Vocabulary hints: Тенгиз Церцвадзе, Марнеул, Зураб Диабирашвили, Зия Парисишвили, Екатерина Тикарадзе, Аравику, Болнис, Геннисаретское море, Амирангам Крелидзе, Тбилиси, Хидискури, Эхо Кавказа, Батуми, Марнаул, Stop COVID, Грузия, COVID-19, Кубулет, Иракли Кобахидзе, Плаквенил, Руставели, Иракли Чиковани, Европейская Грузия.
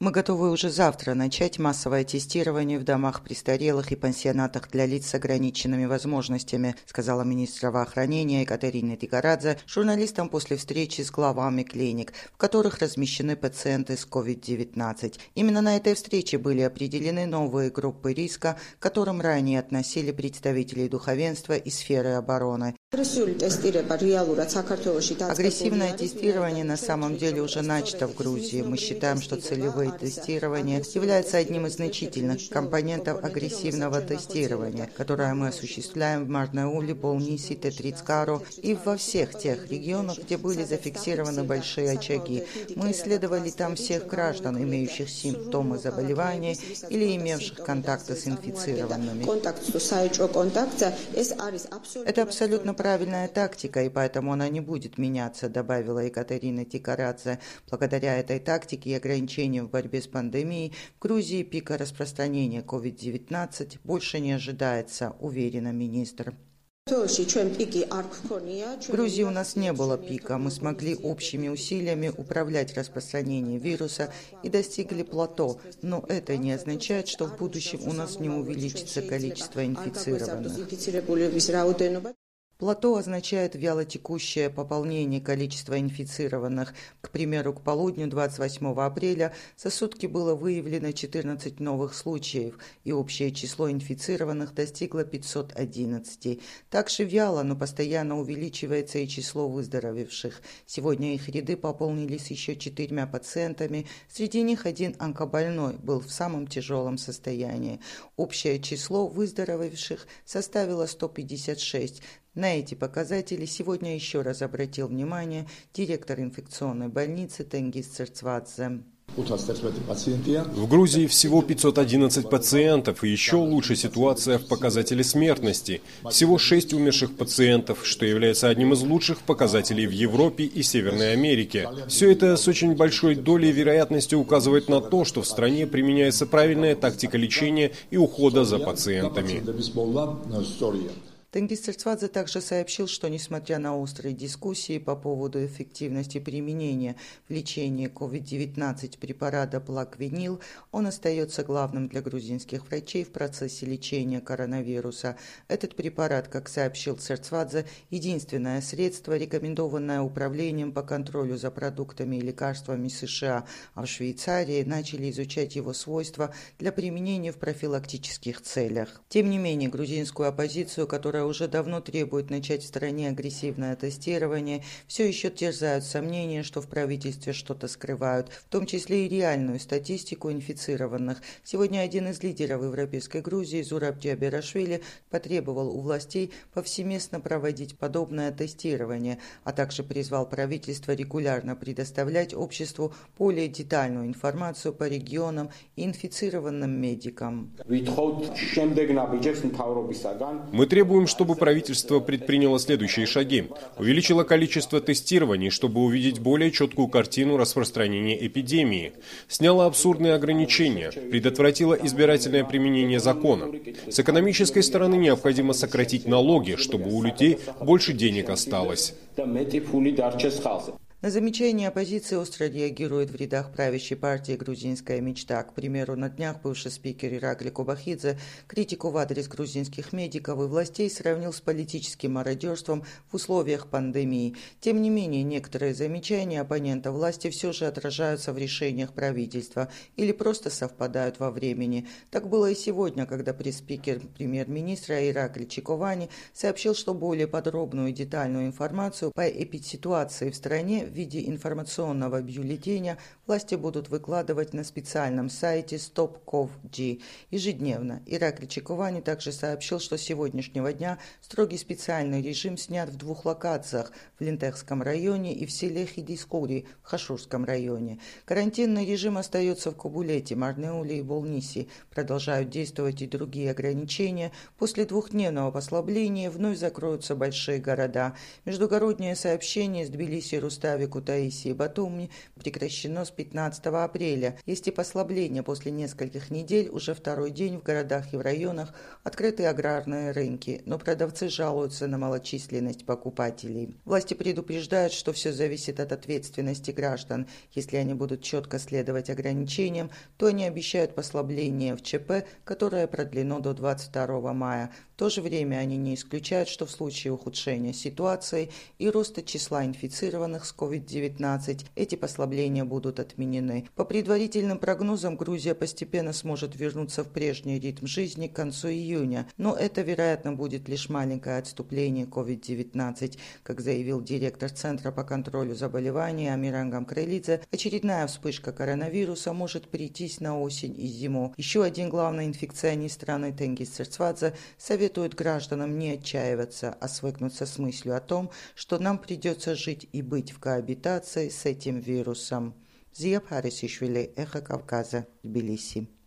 Мы готовы уже завтра начать массовое тестирование в домах престарелых и пансионатах для лиц с ограниченными возможностяами, сказала министр здравоохранения Екатерина Тикарадзе журналистам после встречи с главами клиник, в которых размещены пациенты с COVID-19. Именно на этой встрече были определены новые группы риска, к которым ранее относили представителей духовенства и сферы обороны. Агрессивное тестирование на самом деле уже начато в Грузии. Мы считаем, что целевые тестирования являются одним из значительных компонентов агрессивного тестирования, которое мы осуществляем в Марнауле, Болнисе, Тетрицкару и во всех тех регионах, где были зафиксированы большие очаги. Мы исследовали там всех граждан, имеющих симптомы заболевания или имевших контакты с инфицированными. Это абсолютно правильная тактика, и поэтому она не будет меняться, добавила Екатерина Тикарадзе. Благодаря этой тактике и ограничениям в борьбе с пандемией в Грузии пика распространения COVID-19 больше не ожидается, уверена министр. В Грузии у нас не было пика. Мы смогли общими усилиями управлять распространением вируса и достигли плато. Но это не означает, что в будущем у нас не увеличится количество инфицированных. Плато означает вялотекущее пополнение количества инфицированных. К примеру, к полудню 28 апреля за сутки было выявлено 14 новых случаев, и общее число инфицированных достигло 511. Также вяло, но постоянно увеличивается и число выздоровевших. Сегодня их ряды пополнились еще 4 пациентами, среди них один онкобольной был в самом тяжелом состоянии. Общее число выздоровевших составило 156. На эти показатели сегодня еще раз обратил внимание директор инфекционной больницы Тенгиз Церцвадзе. В Грузии всего 511 пациентов, и еще лучше ситуация в показателе смертности. Всего 6 умерших пациентов, что является одним из лучших показателей в Европе и Северной Америке. Все это с очень большой долей вероятности указывает на то, что в стране применяется правильная тактика лечения и ухода за пациентами. Тенгиз Церцвадзе также сообщил, что, несмотря на острые дискуссии по поводу эффективности применения в лечении COVID-19 препарата Плаквенил, он остается главным для грузинских врачей в процессе лечения коронавируса. Этот препарат, как сообщил Церцвадзе, единственное средство, рекомендованное Управлением по контролю за продуктами и лекарствами США, а в Швейцарии начали изучать его свойства для применения в профилактических целях. Тем не менее, грузинскую оппозицию, которая уже давно требует начать в стране агрессивное тестирование, все еще терзают сомнения, что в правительстве что-то скрывают, в том числе и реальную статистику инфицированных. Сегодня один из лидеров Европейской Грузии, Зураб Диабирашвили, потребовал у властей повсеместно проводить подобное тестирование, а также призвал правительство регулярно предоставлять обществу более детальную информацию по регионам и инфицированным медикам. Мы требуем, чтобы правительство предприняло следующие шаги. Увеличило количество тестирований, чтобы увидеть более четкую картину распространения эпидемии. Сняло абсурдные ограничения. Предотвратило избирательное применение закона. С экономической стороны необходимо сократить налоги, чтобы у людей больше денег осталось. На замечания оппозиции остро реагирует в рядах правящей партии «Грузинская мечта». К примеру, на днях бывший спикер Иракли Кобахидзе критику в адрес грузинских медиков и властей сравнил с политическим мародерством в условиях пандемии. Тем не менее, некоторые замечания оппонента власти все же отражаются в решениях правительства или просто совпадают во времени. Так было и сегодня, когда пресс-спикер премьер-министра Иракли Чиковани сообщил, что более подробную и детальную информацию по эпидситуации в стране в виде информационного бюллетеня власти будут выкладывать на специальном сайте Stop COVID ежедневно. Иракли Чиковани также сообщил, что с сегодняшнего дня строгий специальный режим снят в 2 локациях – в Лентехском районе и в селе Хидискури в Хашурском районе. Карантинный режим остается в Кубулете, Марнеуле и Болнисе. Продолжают действовать и другие ограничения. После двухдневного послабления вновь закроются большие города. Междугороднее сообщение с Тбилиси и Руставели Аравику, Таисе и Батуми прекращено с 15 апреля. Есть и послабление. После нескольких недель уже второй день в городах и в районах открыты аграрные рынки, но продавцы жалуются на малочисленность покупателей. Власти предупреждают, что все зависит от ответственности граждан. Если они будут четко следовать ограничениям, то они обещают послабление в ЧП, которое продлено до 22 мая. В то же время они не исключают, что в случае ухудшения ситуации и роста числа инфицированных с COVID-19 эти послабления будут отменены. По предварительным прогнозам, Грузия постепенно сможет вернуться в прежний ритм жизни к концу июня, но это, вероятно, будет лишь маленькое отступление COVID-19. Как заявил директор Центра по контролю заболеваний Амирангам Крелидзе, очередная вспышка коронавируса может прийтись на осень и зиму. Еще один главный инфекционист страны Тенгиз Церцвадзе советует гражданам не отчаиваться, а свыкнуться с мыслью о том, что нам придется жить и быть в коабитации с этим вирусом. Зия Парисишвили, Эхо Кавказа, Тбилиси.